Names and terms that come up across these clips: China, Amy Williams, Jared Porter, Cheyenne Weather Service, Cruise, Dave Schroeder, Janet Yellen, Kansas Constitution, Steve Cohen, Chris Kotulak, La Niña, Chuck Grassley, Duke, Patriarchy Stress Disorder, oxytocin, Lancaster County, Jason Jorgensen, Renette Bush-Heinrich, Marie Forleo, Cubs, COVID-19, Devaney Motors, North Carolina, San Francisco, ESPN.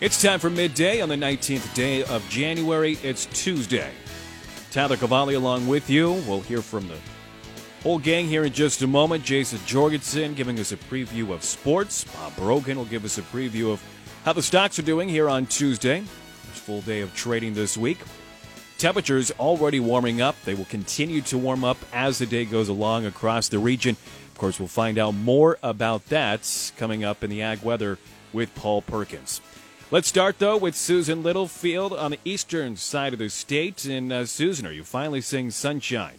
It's time for midday on the 19th day of January. It's Tuesday. Tyler Cavalli along with you. We'll hear from the whole gang here in just a moment. Jason Jorgensen giving us a preview of sports. Bob Brogan will give us a preview of how the stocks are doing here on Tuesday. It's a full day of trading this week. Temperatures already warming up. They will continue to warm up as the day goes along across the region. Of course, we'll find out more about that coming up in the Ag Weather with Paul Perkins. Let's start, though, with Susan Littlefield on the eastern side of the state. And, Susan, are you finally seeing sunshine?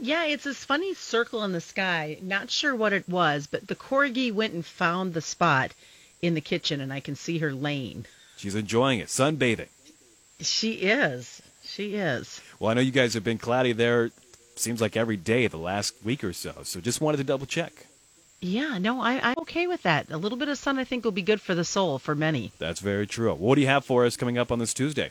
Yeah, it's this funny circle in the sky. Not sure what it was, but the corgi went and found the spot in the kitchen, and I can see her laying. She's enjoying it, sunbathing. She is. Well, I know you guys have been cloudy there, seems like every day the last week or so, so just wanted to double-check. Yeah, no, I'm okay with that. A little bit of sun, I think, will be good for the soul for many. That's very true. What do you have for us coming up on this Tuesday?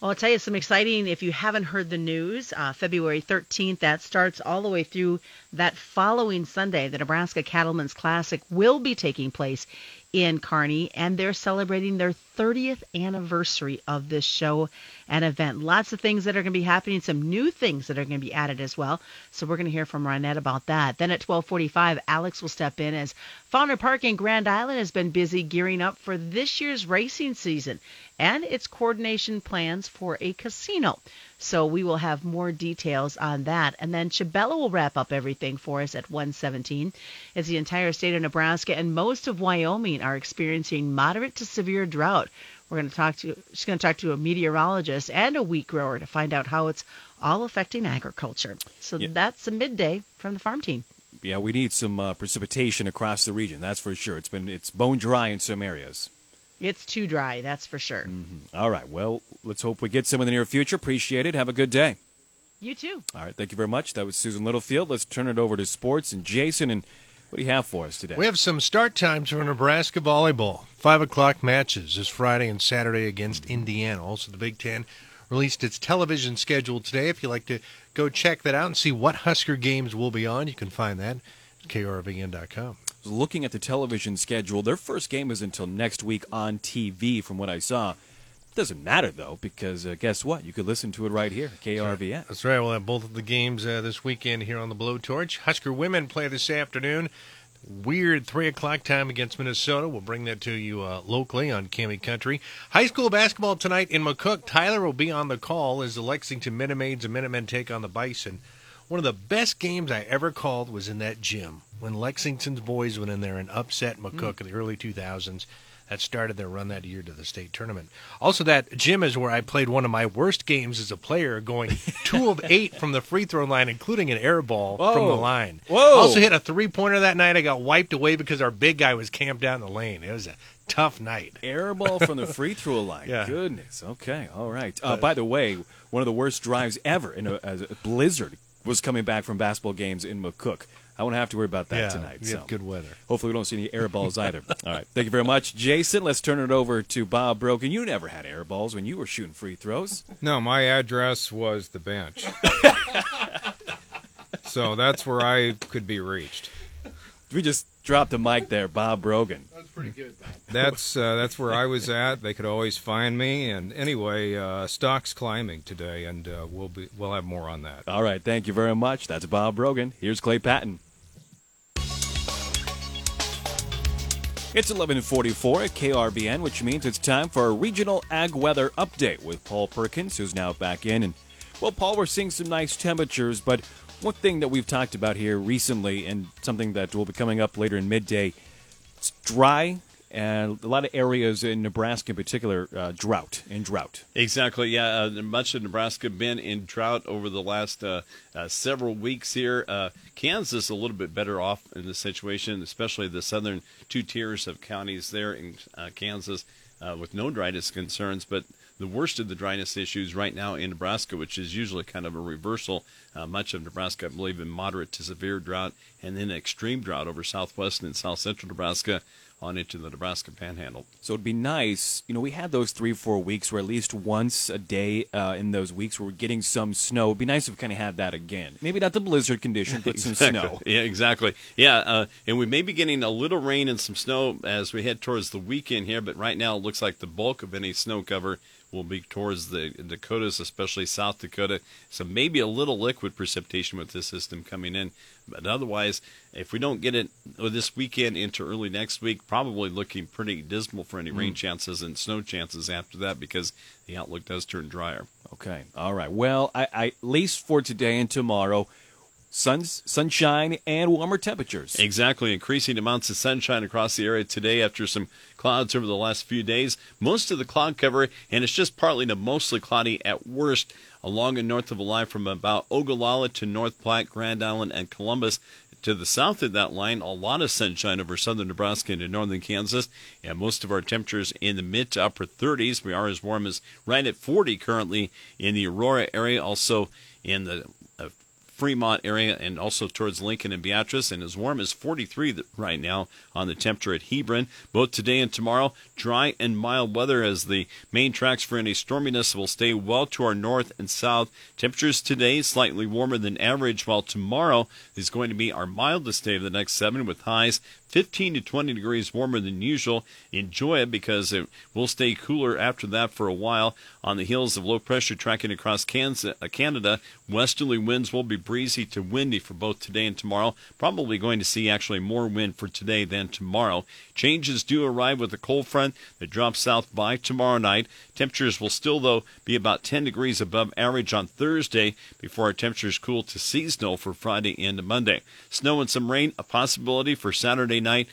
Well, I'll tell you some exciting, if you haven't heard the news, February 13th, that starts all the way through that following Sunday. The Nebraska Cattlemen's Classic will be taking place in Kearney, and they're celebrating their 30th anniversary of this show and event. Lots of things that are going to be happening, some new things that are going to be added as well. So we're going to hear from Renette about that. Then at 12:45, Alex will step in as Fonner Park in Grand Island has been busy gearing up for this year's racing season and its coordination plans for a casino. So we will have more details on that. And then Chabela will wrap up everything for us at 1:17 as the entire state of Nebraska and most of Wyoming are experiencing moderate to severe drought. We're going to she's going to talk to a meteorologist and a wheat grower to find out how it's all affecting agriculture. So yeah, that's a midday from the farm team. Yeah, we need some precipitation across the region. That's for sure. It's bone dry in some areas. It's too dry, that's for sure. Mm-hmm. All right, well, let's hope we get some in the near future. Appreciate it. Have a good day. You too. All right, thank you very much. That was Susan Littlefield. Let's turn it over to sports. And Jason, and what do you have for us today? We have some start times for Nebraska volleyball. 5 o'clock matches this Friday and Saturday against Indiana. Also, the Big Ten released its television schedule today. If you'd like to go check that out and see what Husker games will be on, you can find that at krvn.com. Looking at the television schedule, their first game is until next week on TV, from what I saw. Doesn't matter, though, because guess what? You could listen to it right here, KRVN. That's right. We'll have both of the games this weekend here on the Blowtorch. Husker women play this afternoon. Weird 3 o'clock time against Minnesota. We'll bring that to you locally on Kami Country. High school basketball tonight in McCook. Tyler will be on the call as the Lexington Minute Maids and Minutemen take on the Bison. One of the best games I ever called was in that gym when Lexington's boys went in there and upset McCook in the early 2000s. That started their run that year to the state tournament. Also, that gym is where I played one of my worst games as a player, going 2 of 8 from the free throw line, including an air ball from the line. Whoa. Also hit a three-pointer that night. I got wiped away because our big guy was camped out in the lane. It was a tough night. Air ball from the free throw line. Yeah. Goodness. Okay. All right. By the way, one of the worst drives ever in a blizzard was coming back from basketball games in McCook. I won't have to worry about that tonight. Yeah, good weather. Hopefully we don't see any air balls either. All right, thank you very much, Jason. Let's turn it over to Bob Brogan. You never had air balls when you were shooting free throws. No, my address was the bench. So that's where I could be reached. We just dropped the mic there, Bob Brogan. That's pretty good, Bob. That's where I was at. They could always find me. And anyway, stock's climbing today, and we'll have more on that. All right, thank you very much. That's Bob Brogan. Here's Clay Patton. It's 11:44 at KRBN, which means it's time for a regional ag weather update with Paul Perkins, who's now back in. And, well, Paul, we're seeing some nice temperatures, but one thing that we've talked about here recently and something that will be coming up later in midday, it's dry. And a lot of areas in Nebraska in particular, drought. Exactly, yeah. Much of Nebraska been in drought over the last several weeks here. Kansas a little bit better off in this situation, especially the southern two tiers of counties there in Kansas with no dryness concerns. But the worst of the dryness issues right now in Nebraska, which is usually kind of a reversal. Much of Nebraska, I believe, in moderate to severe drought and then extreme drought over southwestern and south central Nebraska. on into the Nebraska Panhandle. So it'd be nice, you know, we had those 3-4 weeks where at least once a day in those weeks where we're getting some snow. It'd be nice if we kind of had that again. Maybe not the blizzard condition, but some snow. Yeah, exactly. Yeah, and we may be getting a little rain and some snow as we head towards the weekend here, but right now it looks like the bulk of any snow cover will be towards the Dakotas, especially South Dakota. So maybe a little liquid precipitation with this system coming in. But otherwise, if we don't get it this weekend into early next week, probably looking pretty dismal for any rain chances and snow chances after that, because the outlook does turn drier. Okay. All right. Well, I at least for today and tomorrow, sunshine and warmer temperatures. Exactly. Increasing amounts of sunshine across the area today after some clouds over the last few days. Most of the cloud cover, and it's just partly to mostly cloudy at worst, along and north of Alive from about Ogallala to North Platte, Grand Island, and Columbus. To the south of that line, a lot of sunshine over southern Nebraska into northern Kansas, and most of our temperatures in the mid to upper 30s. We are as warm as right at 40 currently in the Aurora area, also in the Fremont area, and also towards Lincoln and Beatrice, and as warm as 43 right now on the temperature at Hebron. Both today and tomorrow, dry and mild weather as the main tracks for any storminess will stay well to our north and south. Temperatures today slightly warmer than average, while tomorrow is going to be our mildest day of the next 7 with highs 15 to 20 degrees warmer than usual. Enjoy it because it will stay cooler after that for a while. On the heels of low pressure tracking across Canada, westerly winds will be breezy to windy for both today and tomorrow. Probably going to see actually more wind for today than tomorrow. Changes do arrive with a cold front that drops south by tomorrow night. Temperatures will still, though, be about 10 degrees above average on Thursday before our temperatures cool to seasonal for Friday into Monday. Snow and some rain, a possibility for Saturday night.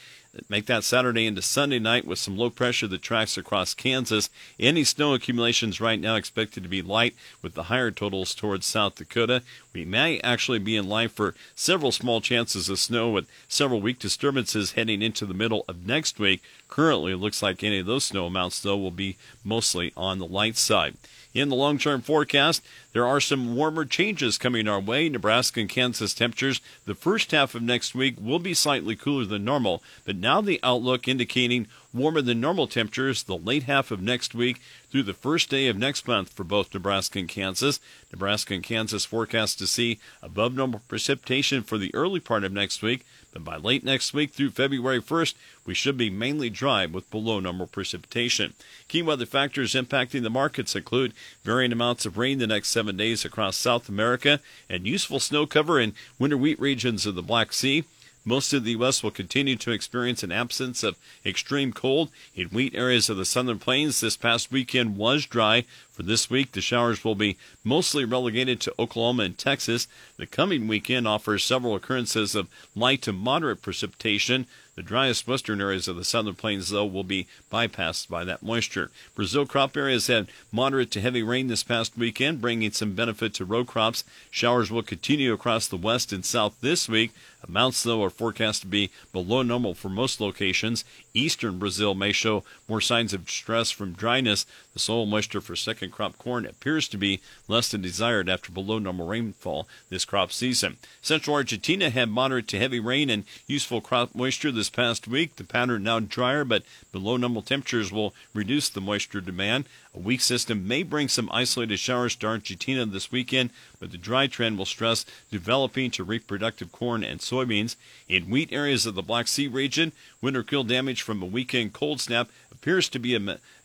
Make that Saturday into Sunday night with some low pressure that tracks across Kansas. Any snow accumulations right now expected to be light with the higher totals towards South Dakota. We may actually be in line for several small chances of snow with several weak disturbances heading into the middle of next week. Currently, it looks like any of those snow amounts, though, will be mostly on the light side. In the long-term forecast, there are some warmer changes coming our way. Nebraska and Kansas temperatures the first half of next week will be slightly cooler than normal, but now the outlook indicating warmer than normal temperatures the late half of next week through the first day of next month for both Nebraska and Kansas. Nebraska and Kansas forecast to see above normal precipitation for the early part of next week, but by late next week through February 1st, we should be mainly dry with below normal precipitation. Key weather factors impacting the markets include varying amounts of rain the next 7 days across South America and useful snow cover in winter wheat regions of the Black Sea. Most of the U.S. will continue to experience an absence of extreme cold in wheat areas of the southern plains. This past weekend was dry. For this week, the showers will be mostly relegated to Oklahoma and Texas. The coming weekend offers several occurrences of light to moderate precipitation. The driest western areas of the southern plains, though, will be bypassed by that moisture. Brazil crop areas had moderate to heavy rain this past weekend, bringing some benefit to row crops. Showers will continue across the west and south this week. Amounts, though, are forecast to be below normal for most locations. Eastern Brazil may show more signs of stress from dryness. The soil moisture for second crop corn appears to be less than desired after below normal rainfall this crop season. Central Argentina had moderate to heavy rain and useful crop moisture this past week. The pattern now drier, but below normal temperatures will reduce the moisture demand. A weak system may bring some isolated showers to Argentina this weekend, but the dry trend will stress developing to reproductive corn and soybeans. In wheat areas of the Black Sea region, winter kill damage from a weekend cold snap appears to be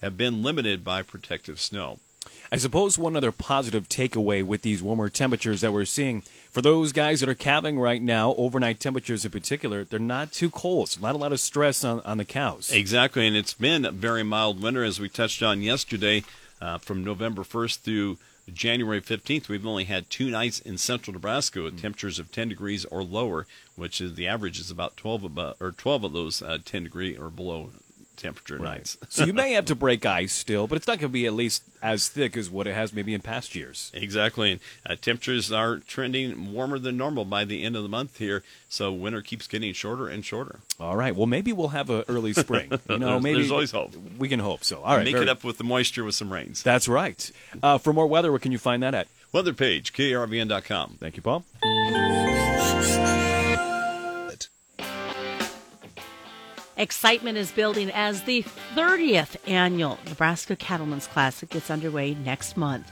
have been limited by protective snow. I suppose one other positive takeaway with these warmer temperatures that we're seeing, for those guys that are calving right now, overnight temperatures in particular, they're not too cold, so not a lot of stress on the cows. Exactly, and it's been a very mild winter, as we touched on yesterday, from November 1st through January 15th, we've only had 2 nights in central Nebraska with temperatures of 10 degrees or lower, which is the average is about 12 of those 10 degree or below temperature nights. So you may have to break ice still, but it's not going to be at least as thick as what it has maybe in past years. Exactly. And temperatures are trending warmer than normal by the end of the month here, so winter keeps getting shorter and shorter. All right. Well, maybe we'll have an early spring. You know, there's always hope. We can hope so. All right. Make it up with the moisture with some rains. That's right. For more weather, where can you find that at? Weather page, KRVN.com. Thank you, Paul. Excitement is building as the 30th annual Nebraska Cattlemen's Classic gets underway next month.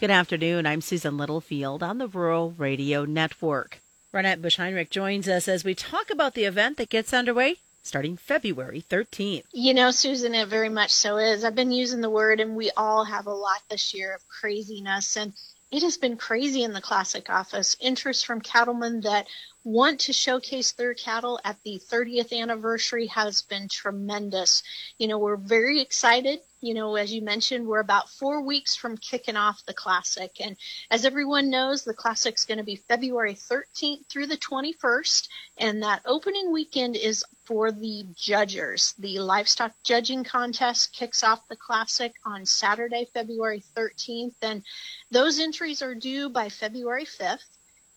Good afternoon. I'm Susan Littlefield on the Rural Radio Network. Renette Bush-Heinrich joins us as we talk about the event that gets underway starting February 13th. You know, Susan, it very much so is. I've been using the word, and we all have a lot this year of craziness, and it has been crazy in the Classic office. Interest from cattlemen that want to showcase their cattle at the 30th anniversary has been tremendous. You know, we're very excited. You know, as you mentioned, we're about 4 weeks from kicking off the Classic. And as everyone knows, the Classic's going to be February 13th through the 21st. And that opening weekend is for the judgers. The livestock judging contest kicks off the Classic on Saturday, February 13th. And those entries are due by February 5th.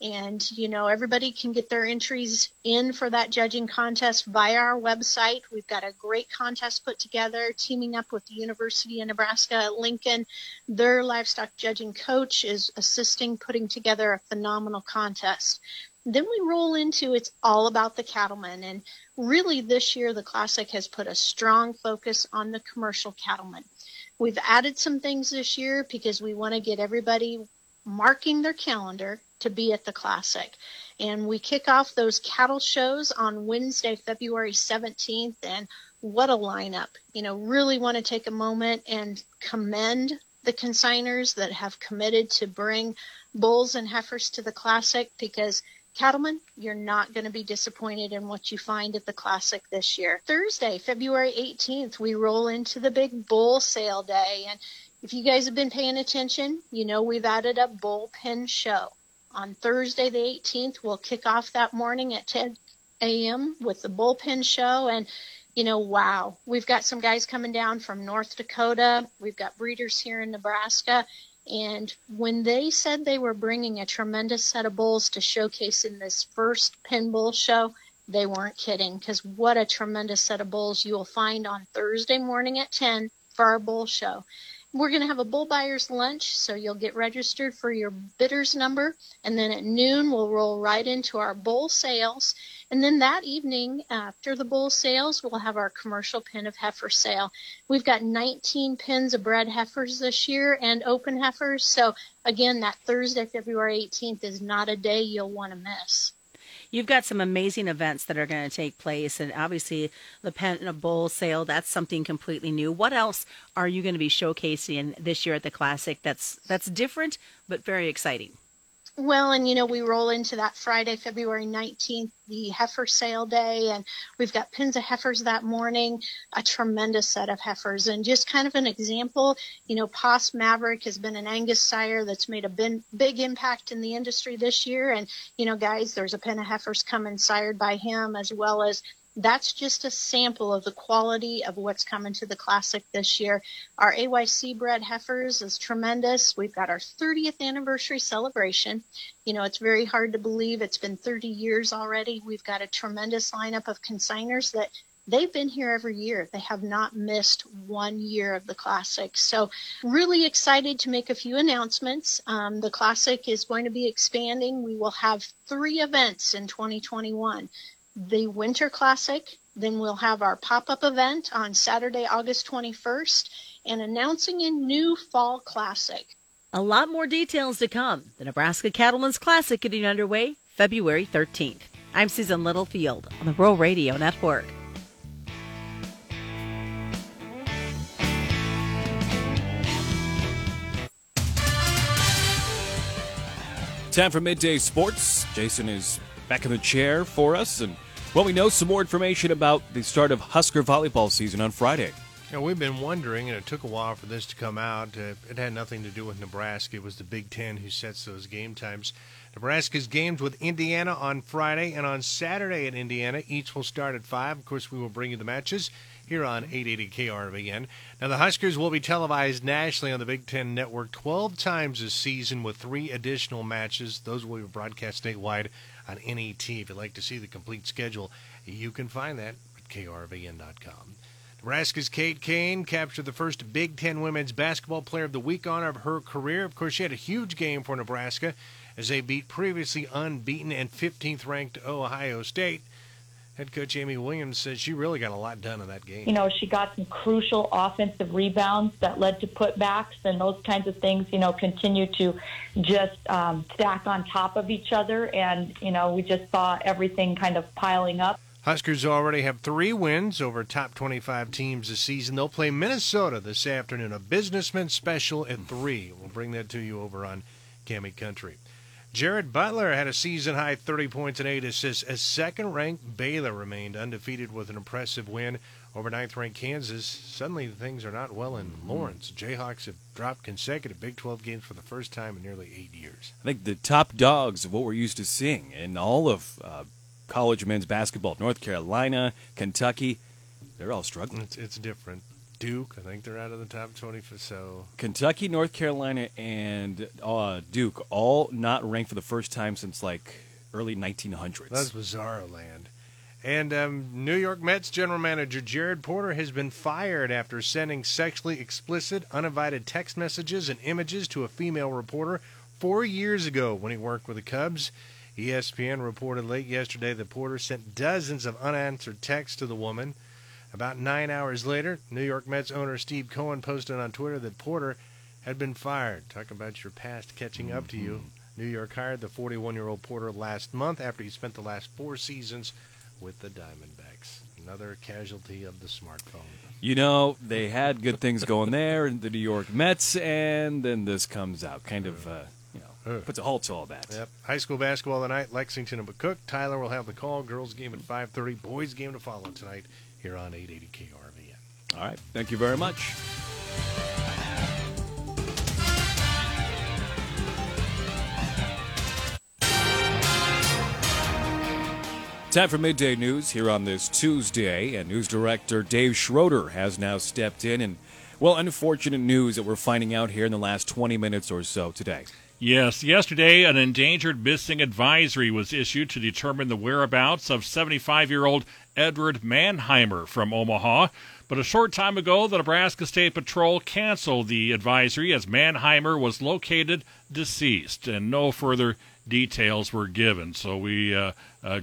And, you know, everybody can get their entries in for that judging contest via our website. We've got a great contest put together, teaming up with the University of Nebraska at Lincoln. Their livestock judging coach is assisting putting together a phenomenal contest. Then we roll into It's All About the Cattlemen. And really this year, the Classic has put a strong focus on the commercial cattlemen. We've added some things this year because we want to get everybody marking their calendar to be at the Classic. And we kick off those cattle shows on Wednesday, February 17th. And what a lineup. You know, really want to take a moment and commend the consigners that have committed to bring bulls and heifers to the Classic, because cattlemen, you're not going to be disappointed in what you find at the Classic this year. Thursday, February 18th, we roll into the big bull sale day. And if you guys have been paying attention, you know we've added a bullpen show. On Thursday the 18th, we'll kick off that morning at 10 a.m. with the bullpen show. And, you know, wow, we've got some guys coming down from North Dakota. We've got breeders here in Nebraska. And when they said they were bringing a tremendous set of bulls to showcase in this first pin bull show, they weren't kidding, because what a tremendous set of bulls you will find on Thursday morning at 10 for our bull show. We're going to have a bull buyer's lunch, so you'll get registered for your bidder's number. And then at noon, we'll roll right into our bull sales. And then that evening, after the bull sales, we'll have our commercial pen of heifer sale. We've got 19 pens of bred heifers this year and open heifers. So, again, that Thursday, February 18th is not a day you'll want to miss. You've got some amazing events that are going to take place, and obviously the Pen and Bull sale, that's something completely new. What else are you going to be showcasing this year at the Classic that's different but very exciting? Well, and, you know, we roll into that Friday, February 19th, the heifer sale day, and we've got pins of heifers that morning, a tremendous set of heifers. And just kind of an example, you know, Pos Maverick has been an Angus sire that's made a big impact in the industry this year. And, you know, guys, there's a pin of heifers coming sired by him, as well as that's just a sample of the quality of what's coming to the Classic this year. Our AYC bred heifers is tremendous. We've got our 30th anniversary celebration. You know, it's very hard to believe it's been 30 years already. We've got a tremendous lineup of consigners that they've been here every year. They have not missed 1 year of the Classic. So really excited to make a few announcements. The Classic is going to be expanding. We will have 3 events in 2021. The Winter Classic, then we'll have our pop-up event on Saturday, August 21st, and announcing a new Fall Classic. A lot more details to come. The Nebraska Cattlemen's Classic getting underway February 13th. I'm Susan Littlefield on the Rural Radio Network. Time for Midday Sports. Jason is back in the chair for us, and well, we know some more information about the start of Husker volleyball season on Friday. You know, we've been wondering, and it took a while for this to come out. It had nothing to do with Nebraska. It was the Big Ten who sets those game times. Nebraska's games with Indiana on Friday, and on Saturday at Indiana, each will start at 5. Of course, we will bring you the matches here on 880 KRVN. Now, the Huskers will be televised nationally on the Big Ten Network 12 times this season with 3 additional matches. Those will be broadcast statewide on NET. If you'd like to see the complete schedule, you can find that at krvn.com. Nebraska's Kate Kane captured the first Big Ten Women's Basketball Player of the Week honor of her career. Of course, she had a huge game for Nebraska as they beat previously unbeaten and 15th-ranked Ohio State. Head coach Amy Williams said she really got a lot done in that game. You know, she got some crucial offensive rebounds that led to putbacks and those kinds of things, you know, continue to just stack on top of each other. And, you know, we just saw everything kind of piling up. Huskers already have 3 wins over top 25 teams this season. They'll play Minnesota this afternoon, a businessman special at 3. We'll bring that to you over on Kami Country. Jared Butler had a season-high 30 points and 8 assists as second-ranked Baylor remained undefeated with an impressive win over 9th-ranked Kansas. Suddenly, things are not well in Lawrence. Jayhawks have dropped consecutive Big 12 games for the first time in nearly 8 years. I think the top dogs of what we're used to seeing in all of college men's basketball, North Carolina, Kentucky, they're all struggling. It's different. Duke, I think they're out of the top 20 for so. Kentucky, North Carolina, and Duke, all not ranked for the first time since like early 1900s. That's bizarro land. And New York Mets general manager Jared Porter has been fired after sending sexually explicit, uninvited text messages and images to a female reporter 4 years ago when he worked with the Cubs. ESPN reported late yesterday that Porter sent dozens of unanswered texts to the woman. About 9 hours later, New York Mets owner Steve Cohen posted on Twitter that Porter had been fired. Talk about your past catching up to you. New York hired the 41-year-old Porter last month after he spent the last 4 seasons with the Diamondbacks. Another casualty of the smartphone. You know, they had good things going there in the New York Mets, and then this comes out. Kind of... puts a halt to all that. Yep. High school basketball tonight, Lexington and McCook. Tyler will have the call. Girls game at 5:30. Boys game to follow tonight here on 880 KRVN. All right. Thank you very much. Time for midday news here on this Tuesday, and news director Dave Schroeder has now stepped in. And, well, unfortunate news that we're finding out here in the last 20 minutes or so today. Yes, yesterday an endangered missing advisory was issued to determine the whereabouts of 75-year-old Edward Manheimer from Omaha. But a short time ago, the Nebraska State Patrol canceled the advisory as Manheimer was located deceased, and no further details were given. So we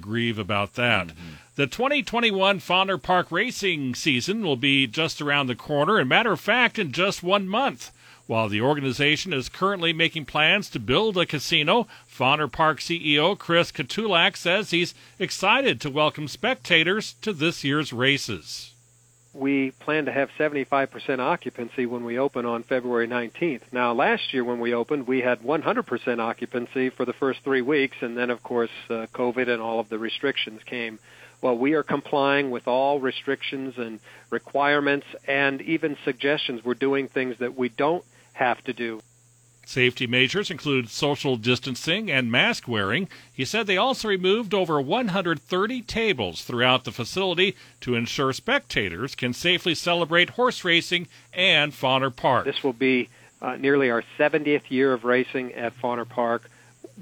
grieve about that. Mm-hmm. The 2021 Fonner Park racing season will be just around the corner. And matter of fact, in just 1 month. While the organization is currently making plans to build a casino, Fonner Park CEO Chris Kotulak says he's excited to welcome spectators to this year's races. We plan to have 75% occupancy when we open on February 19th. Now, last year when we opened, we had 100% occupancy for the first 3 weeks, and then, of course, COVID and all of the restrictions came. Well, we are complying with all restrictions and requirements and even suggestions. We're doing things that we don't have to do. Safety measures include social distancing and mask wearing. He said they also removed over 130 tables throughout the facility to ensure spectators can safely celebrate horse racing and Fonner Park. This will be nearly our 70th year of racing at Fonner Park.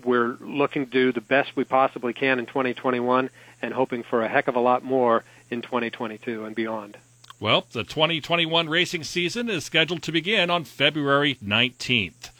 We're looking to do the best we possibly can in 2021 and hoping for a heck of a lot more in 2022 and beyond. Well, the 2021 racing season is scheduled to begin on February 19th.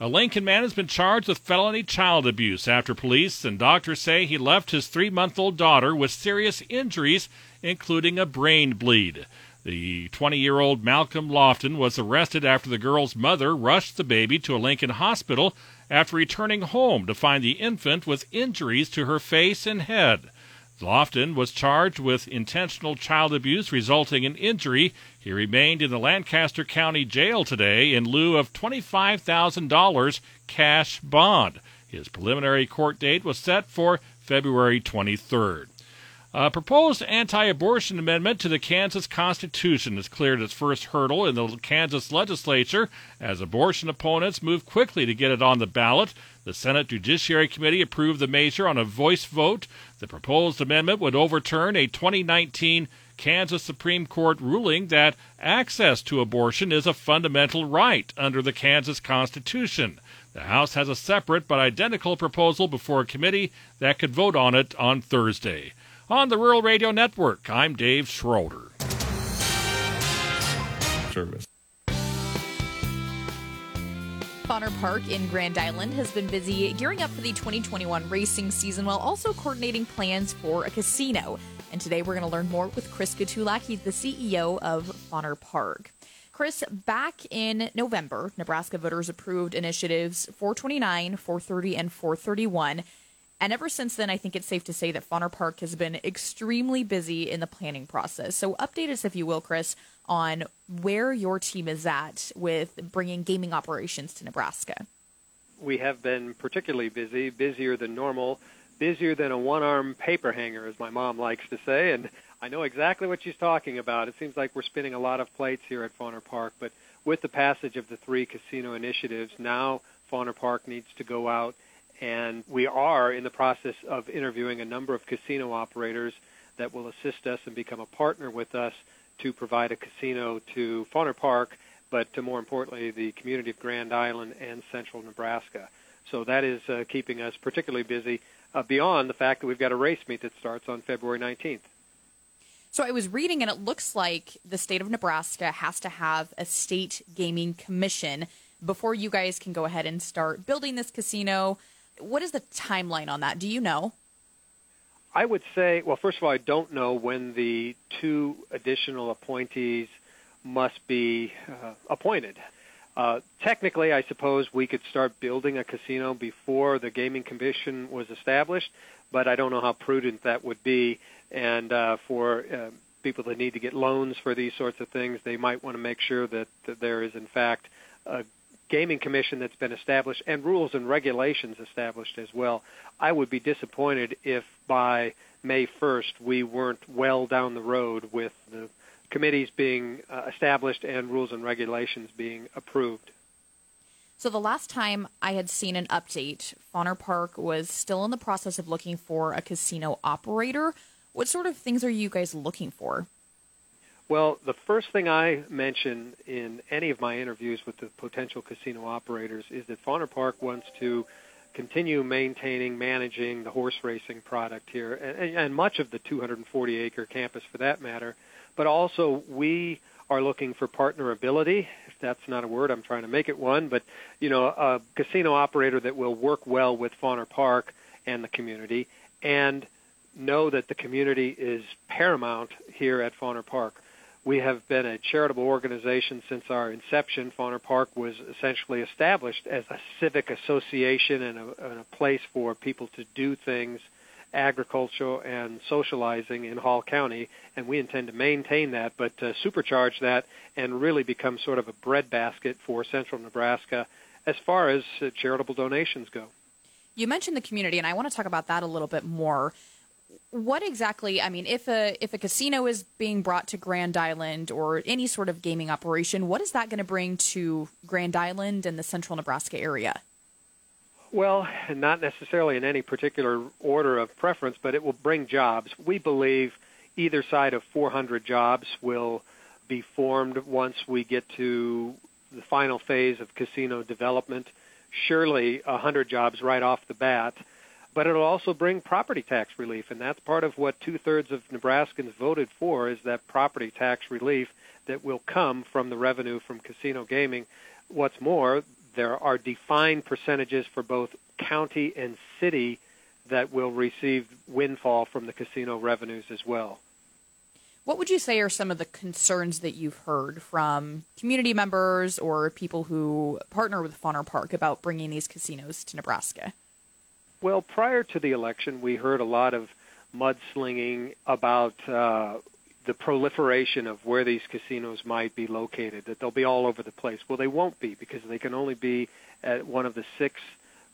A Lincoln man has been charged with felony child abuse after police and doctors say he left his 3-month-old daughter with serious injuries, including a brain bleed. The 20-year-old Malcolm Lofton was arrested after the girl's mother rushed the baby to a Lincoln hospital after returning home to find the infant with injuries to her face and head. Lofton was charged with intentional child abuse resulting in injury. He remained in the Lancaster County Jail today in lieu of $25,000 cash bond. His preliminary court date was set for February 23rd. A proposed anti-abortion amendment to the Kansas Constitution has cleared its first hurdle in the Kansas legislature as abortion opponents move quickly to get it on the ballot. The Senate Judiciary Committee approved the measure on a voice vote. The proposed amendment would overturn a 2019 Kansas Supreme Court ruling that access to abortion is a fundamental right under the Kansas Constitution. The House has a separate but identical proposal before a committee that could vote on it on Thursday. On the Rural Radio Network, I'm Dave Schroeder. Service. Fonner Park in Grand Island has been busy gearing up for the 2021 racing season while also coordinating plans for a casino. And today we're going to learn more with Chris Kotulak. He's the CEO of Fonner Park. Chris, back in November, Nebraska voters approved initiatives 429, 430, and 431. And ever since then, I think it's safe to say that Fonner Park has been extremely busy in the planning process. So update us, if you will, Chris, on where your team is at with bringing gaming operations to Nebraska. We have been particularly busy, busier than normal, busier than a one-armed paper hanger, as my mom likes to say. And I know exactly what she's talking about. It seems like we're spinning a lot of plates here at Fonner Park. But with the passage of the three casino initiatives, now Fonner Park needs to go out. And we are in the process of interviewing a number of casino operators that will assist us and become a partner with us to provide a casino to Fonner Park, but to more importantly, the community of Grand Island and central Nebraska. So that is keeping us particularly busy beyond the fact that we've got a race meet that starts on February 19th. So I was reading, and it looks like the state of Nebraska has to have a state gaming commission before you guys can go ahead and start building this casino. What is the timeline on that? Do you know? I would say, well, first of all, I don't know when the two additional appointees must be appointed. Technically, I suppose we could start building a casino before the gaming commission was established, but I don't know how prudent that would be. And for people that need to get loans for these sorts of things, they might want to make sure that there is, in fact, a gaming commission that's been established and rules and regulations established as well. I would be disappointed if by May 1st we weren't well down the road with the committees being established and rules and regulations being approved. So the last time I had seen an update, Fonner Park was still in the process of looking for a casino operator. What sort of things are you guys looking for? Well, the first thing I mention in any of my interviews with the potential casino operators is that Fonner Park wants to continue maintaining, managing the horse racing product here, and much of the 240-acre campus for that matter. But also we are looking for partnerability. If that's not a word, I'm trying to make it one. But, you know, a casino operator that will work well with Fonner Park and the community and know that the community is paramount here at Fonner Park. We have been a charitable organization since our inception. Fonner Park was essentially established as a civic association and a place for people to do things, agricultural and socializing in Hall County, and we intend to maintain that, but supercharge that and really become sort of a breadbasket for central Nebraska as far as charitable donations go. You mentioned the community, and I want to talk about that a little bit more. What exactly, I mean, if a casino is being brought to Grand Island or any sort of gaming operation, what is that going to bring to Grand Island and the central Nebraska area? Well, not necessarily in any particular order of preference, but it will bring jobs. We believe either side of 400 jobs will be formed once we get to the final phase of casino development. Surely 100 jobs right off the bat. But it'll also bring property tax relief, and that's part of what two-thirds of Nebraskans voted for is that property tax relief that will come from the revenue from casino gaming. What's more, there are defined percentages for both county and city that will receive windfall from the casino revenues as well. What would you say are some of the concerns that you've heard from community members or people who partner with Fonner Park about bringing these casinos to Nebraska? Well, prior to the election, we heard a lot of mudslinging about the proliferation of where these casinos might be located, that they'll be all over the place. Well, they won't be because they can only be at one of the 6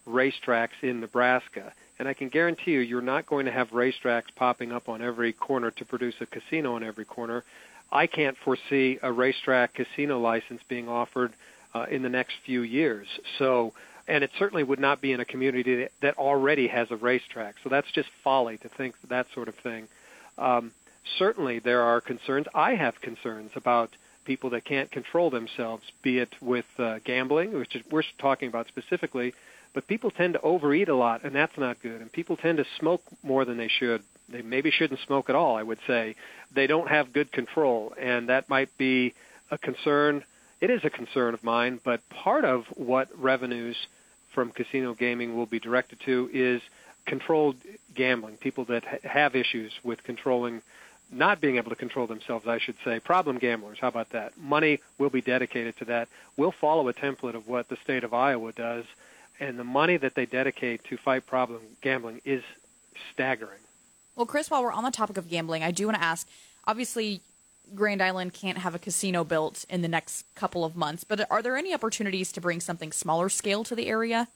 racetracks in Nebraska. And I can guarantee you, you're not going to have racetracks popping up on every corner to produce a casino on every corner. I can't foresee a racetrack casino license being offered in the next few years. And it certainly would not be in a community that already has a racetrack. So that's just folly to think that sort of thing. Certainly there are concerns. I have concerns about people that can't control themselves, be it with gambling, which is, we're talking about specifically, but people tend to overeat a lot, and that's not good. And people tend to smoke more than they should. They maybe shouldn't smoke at all, I would say. They don't have good control, and that might be a concern. It is a concern of mine, but part of what revenues from casino gaming will be directed to is controlled gambling, people that have issues with controlling, not being able to control themselves, I should say, problem gamblers. How about that? Money will be dedicated to that. We'll follow a template of what the state of Iowa does, and the money that they dedicate to fight problem gambling is staggering. Well, Chris, while we're on the topic of gambling, I do want to ask, obviously Grand Island can't have a casino built in the next couple of months, but are there any opportunities to bring something smaller scale to the area?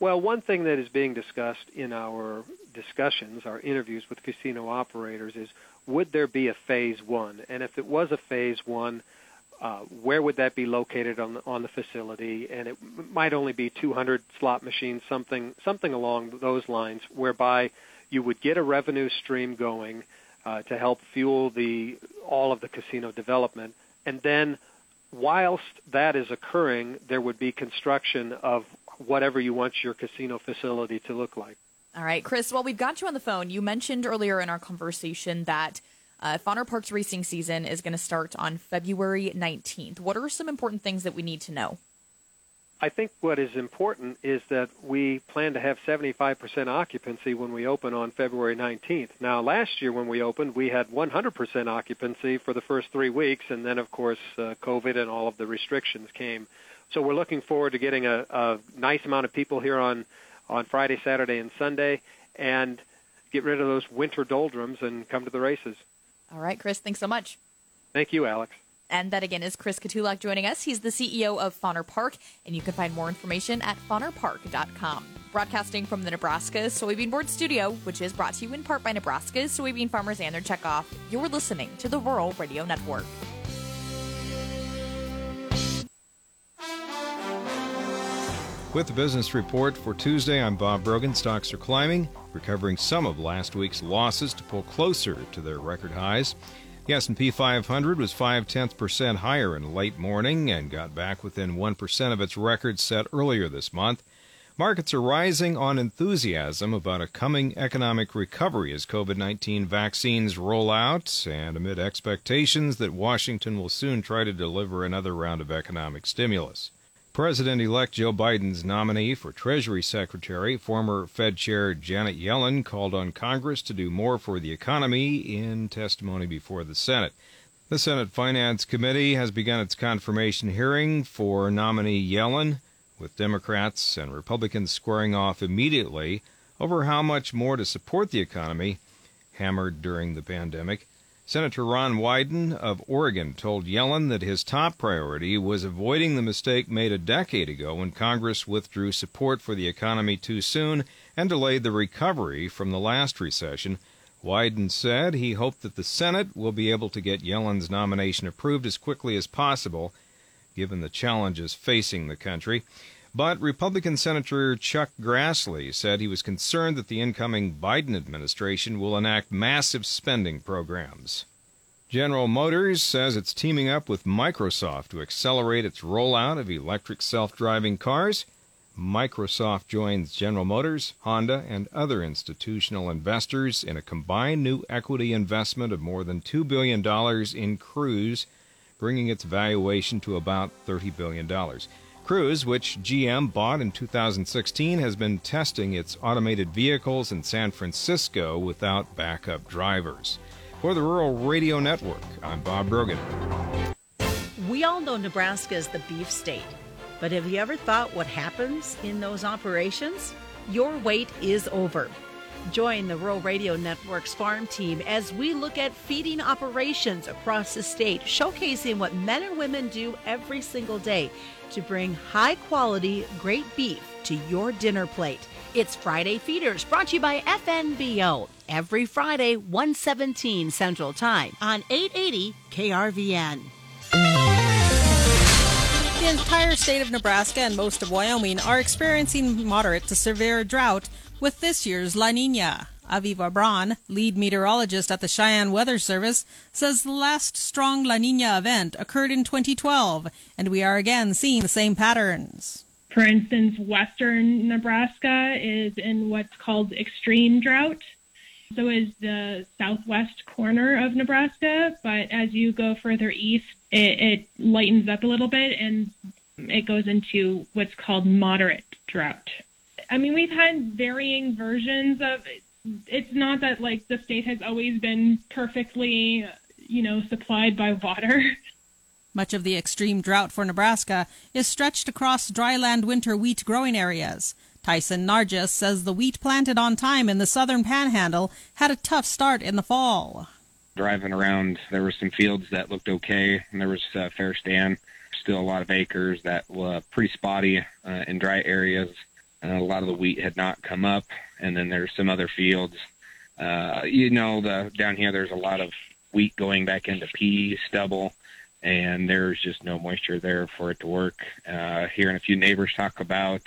Well, one thing that is being discussed in our discussions, our interviews with casino operators, is would there be a phase one? And if it was a phase one, where would that be located on the facility? And it might only be 200 slot machines, something along those lines, whereby you would get a revenue stream going to help fuel all of the casino development. And then whilst that is occurring, there would be construction of whatever you want your casino facility to look like. All right, Chris, while we've got you on the phone, you mentioned earlier in our conversation that Fonner Park's racing season is going to start on February 19th. What are some important things that we need to know? I think what is important is that we plan to have 75% occupancy when we open on February 19th. Now, last year when we opened, we had 100% occupancy for the first 3 weeks, and then, of course, COVID and all of the restrictions came. So we're looking forward to getting a nice amount of people here on Friday, Saturday, and Sunday, and get rid of those winter doldrums and come to the races. All right, Chris, thanks so much. Thank you, Alex. And that, again, is Chris Kotulak joining us. He's the CEO of Fonner Park, and you can find more information at FonnerPark.com. Broadcasting from the Nebraska Soybean Board Studio, which is brought to you in part by Nebraska soybean farmers and their checkoff, you're listening to the Rural Radio Network. With the business report for Tuesday, I'm Bob Brogan. Stocks are climbing, recovering some of last week's losses to pull closer to their record highs. The S&P 500 was 0.5% higher in late morning and got back within 1% of its record set earlier this month. Markets are rising on enthusiasm about a coming economic recovery as COVID-19 vaccines roll out and amid expectations that Washington will soon try to deliver another round of economic stimulus. President-elect Joe Biden's nominee for Treasury Secretary, former Fed Chair Janet Yellen, called on Congress to do more for the economy in testimony before the Senate. The Senate Finance Committee has begun its confirmation hearing for nominee Yellen, with Democrats and Republicans squaring off immediately over how much more to support the economy, hammered during the pandemic. Senator Ron Wyden of Oregon told Yellen that his top priority was avoiding the mistake made a decade ago when Congress withdrew support for the economy too soon and delayed the recovery from the last recession. Wyden said he hoped that the Senate will be able to get Yellen's nomination approved as quickly as possible, given the challenges facing the country. But Republican Senator Chuck Grassley said he was concerned that the incoming Biden administration will enact massive spending programs. General Motors says it's teaming up with Microsoft to accelerate its rollout of electric self-driving cars. Microsoft joins General Motors, Honda, and other institutional investors in a combined new equity investment of more than $2 billion in Cruise, bringing its valuation to about $30 billion. Cruise, which GM bought in 2016, has been testing its automated vehicles in San Francisco without backup drivers. For the Rural Radio Network, I'm Bob Brogan. We all know Nebraska is the beef state, but have you ever thought what happens in those operations? Your wait is over. Join the Rural Radio Network's farm team as we look at feeding operations across the state, showcasing what men and women do every single day to bring high-quality, great beef to your dinner plate. It's Friday Feeders, brought to you by FNBO, every Friday, 1:17 Central Time, on 880 KRVN. The entire state of Nebraska and most of Wyoming are experiencing moderate to severe drought with this year's La Niña. Aviva Braun, lead meteorologist at the Cheyenne Weather Service, says the last strong La Niña event occurred in 2012, and we are again seeing the same patterns. For instance, western Nebraska is in what's called extreme drought. So is the southwest corner of Nebraska, but as you go further east, it lightens up a little bit, and it goes into what's called moderate drought. I mean, we've had varying versions of it's not that like the state has always been perfectly, you know, supplied by water. Much of the extreme drought for Nebraska is stretched across dryland winter wheat growing areas. Tyson Nargis says the wheat planted on time in the southern panhandle had a tough start in the fall. Driving around, there were some fields that looked okay, and there was fair stand. Still a lot of acres that were pretty spotty in dry areas. A lot of the wheat had not come up, and then there's some other fields. Down here there's a lot of wheat going back into pea stubble, and there's just no moisture there for it to work. Hearing a few neighbors talk about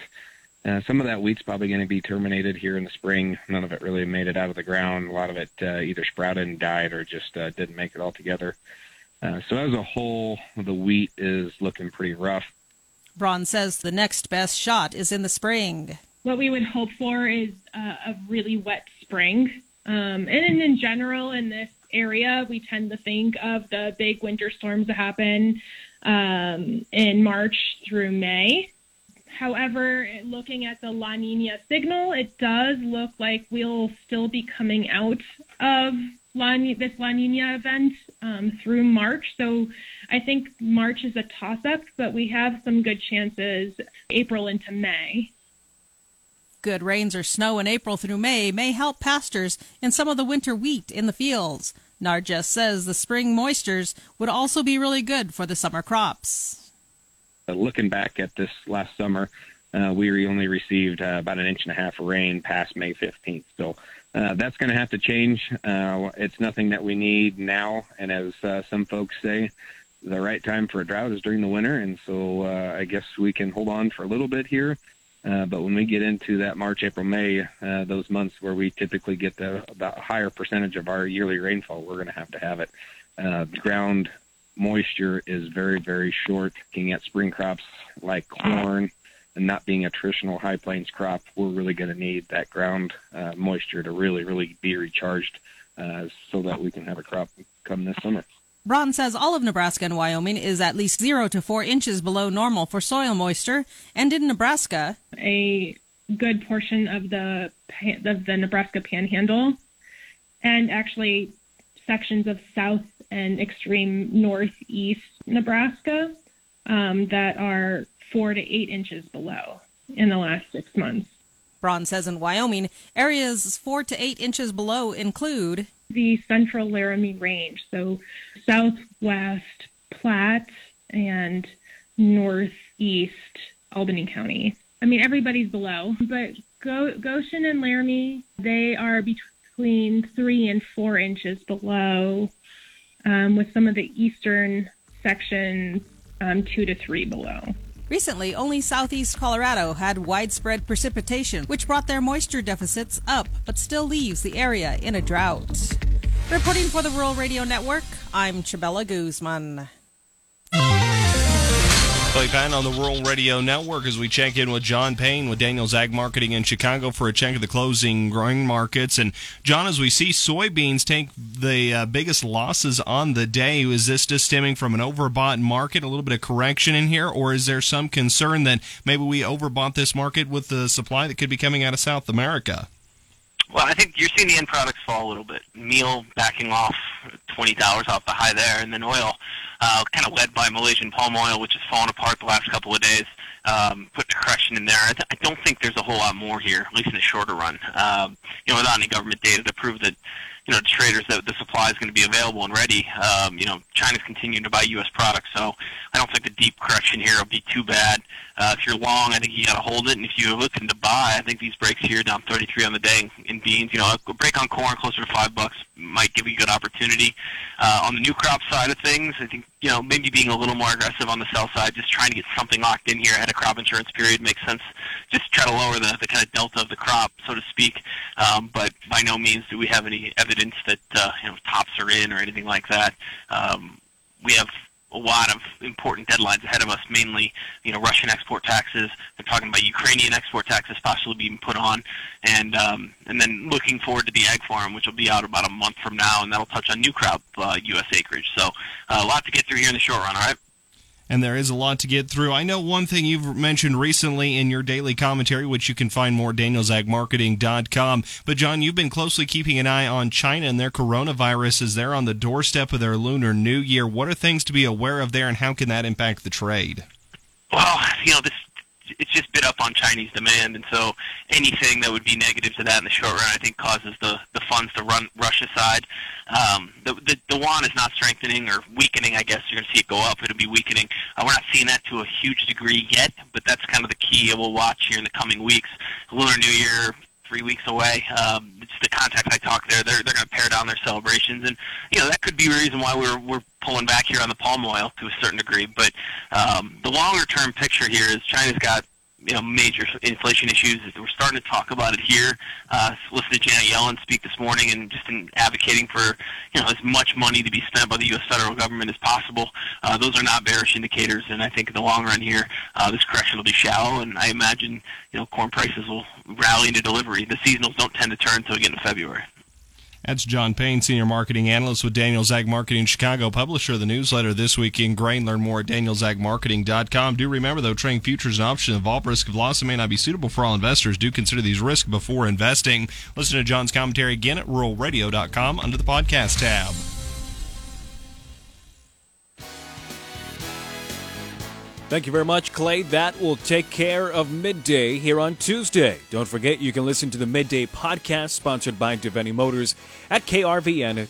some of that wheat's probably going to be terminated here in the spring. None of it really made it out of the ground. A lot of it either sprouted and died or just didn't make it all together. So as a whole, the wheat is looking pretty rough. Braun says the next best shot is in the spring. What we would hope for is a really wet spring. And in general, in this area, we tend to think of the big winter storms that happen in March through May. However, looking at the La Niña signal, it does look like we'll still be coming out of this La Niña event through March. So I think March is a toss-up, but we have some good chances April into May. Good rains or snow in April through May help pastures in some of the winter wheat in the fields. Nargis says the spring moistures would also be really good for the summer crops. Looking back at this last summer, we only received about 1.5 inches of rain past May 15th. So that's going to have to change. It's nothing that we need now. And as some folks say, the right time for a drought is during the winter. And so I guess we can hold on for a little bit here. But when we get into that March, April, May, those months where we typically get the higher percentage of our yearly rainfall, we're going to have it. Ground moisture is very, very short. Looking at spring crops like corn and not being a traditional high plains crop, we're really going to need that ground moisture to really, really be recharged so that we can have a crop come this summer. Braun says all of Nebraska and Wyoming is at least 0 to 4 inches below normal for soil moisture, and in Nebraska, a good portion of the Nebraska Panhandle, and actually sections of south and extreme northeast Nebraska that are 4 to 8 inches below in the last 6 months. Braun says in Wyoming, areas 4 to 8 inches below include the central Laramie Range, so southwest Platte and northeast Albany County. I mean, everybody's below, but Goshen and Laramie, they are between 3 and 4 inches below, with some of the eastern sections 2 to 3 below. Recently, only southeast Colorado had widespread precipitation, which brought their moisture deficits up, but still leaves the area in a drought. Reporting for the Rural Radio Network, I'm Chabela Guzman. Billy Patton on the Rural Radio Network as we check in with John Payne with Daniels Ag Marketing in Chicago for a check of the closing grain markets. And, John, as we see soybeans take the biggest losses on the day, is this just stemming from an overbought market, a little bit of correction in here, or is there some concern that maybe we overbought this market with the supply that could be coming out of South America? Well, I think you're seeing the end products fall a little bit. Meal backing off $20 off the high there, and then oil kind of led by Malaysian palm oil, which has fallen apart the last couple of days, put the correction in there. I don't think there's a whole lot more here, at least in the shorter run. Without any government data to prove that, to traders that the supply is going to be available and ready. China's continuing to buy U.S. products, so I don't think the deep correction here will be too bad. If you're long, I think you got to hold it, and if you're looking to buy, I think these breaks here down 33 on the day in beans, a break on corn closer to $5 might give you a good opportunity. On the new crop side of things, I think maybe being a little more aggressive on the sell side, just trying to get something locked in here ahead of crop insurance period makes sense. Just try to lower the kind of delta of the crop, so to speak. But by no means do we have any evidence that tops are in or anything like that. We have a lot of important deadlines ahead of us, mainly Russian export taxes. They're talking about Ukrainian export taxes possibly being put on, and then looking forward to the Ag Forum, which will be out about a month from now, and that'll touch on new crop U.S. acreage. So a lot to get through here in the short run, all right? and there is a lot to get through. I know one thing you've mentioned recently in your daily commentary, which you can find more at danielsagmarketing.com, but John, you've been closely keeping an eye on China and their coronavirus as they're on the doorstep of their Lunar New Year. What are things to be aware of there, and how can that impact the trade? Well, you know, it's just bid up on Chinese demand, and so anything that would be negative to that in the short run, I think, causes the funds to rush aside. The yuan is not strengthening or weakening, I guess. You're going to see it go up. It'll be weakening. We're not seeing that to a huge degree yet, but that's kind of the key we'll watch here in the coming weeks. Lunar New Year, 3 weeks away. It's the contacts I talked there. They're going to pare down their celebrations, and you know that could be a reason why we're pulling back here on the palm oil to a certain degree. But the longer term picture here is China's got, you know, major inflation issues. We're starting to talk about it here. Listened to Janet Yellen speak this morning, and just in advocating for, you know, as much money to be spent by the U.S. federal government as possible. Those are not bearish indicators, and I think in the long run here, this correction will be shallow, and I imagine, you know, corn prices will rally into delivery. The seasonals don't tend to turn until we get into February. That's John Payne, Senior Marketing Analyst with Daniels Ag Marketing Chicago, publisher of the newsletter This Week in Grain. Learn more at danielsagmarketing.com. Do remember, though, trading futures and options involve risk of loss and may not be suitable for all investors. Do consider these risks before investing. Listen to John's commentary again at ruralradio.com under the podcast tab. Thank you very much, Clay. That will take care of Midday here on Tuesday. Don't forget, you can listen to the Midday podcast sponsored by Devaney Motors at krvn.com.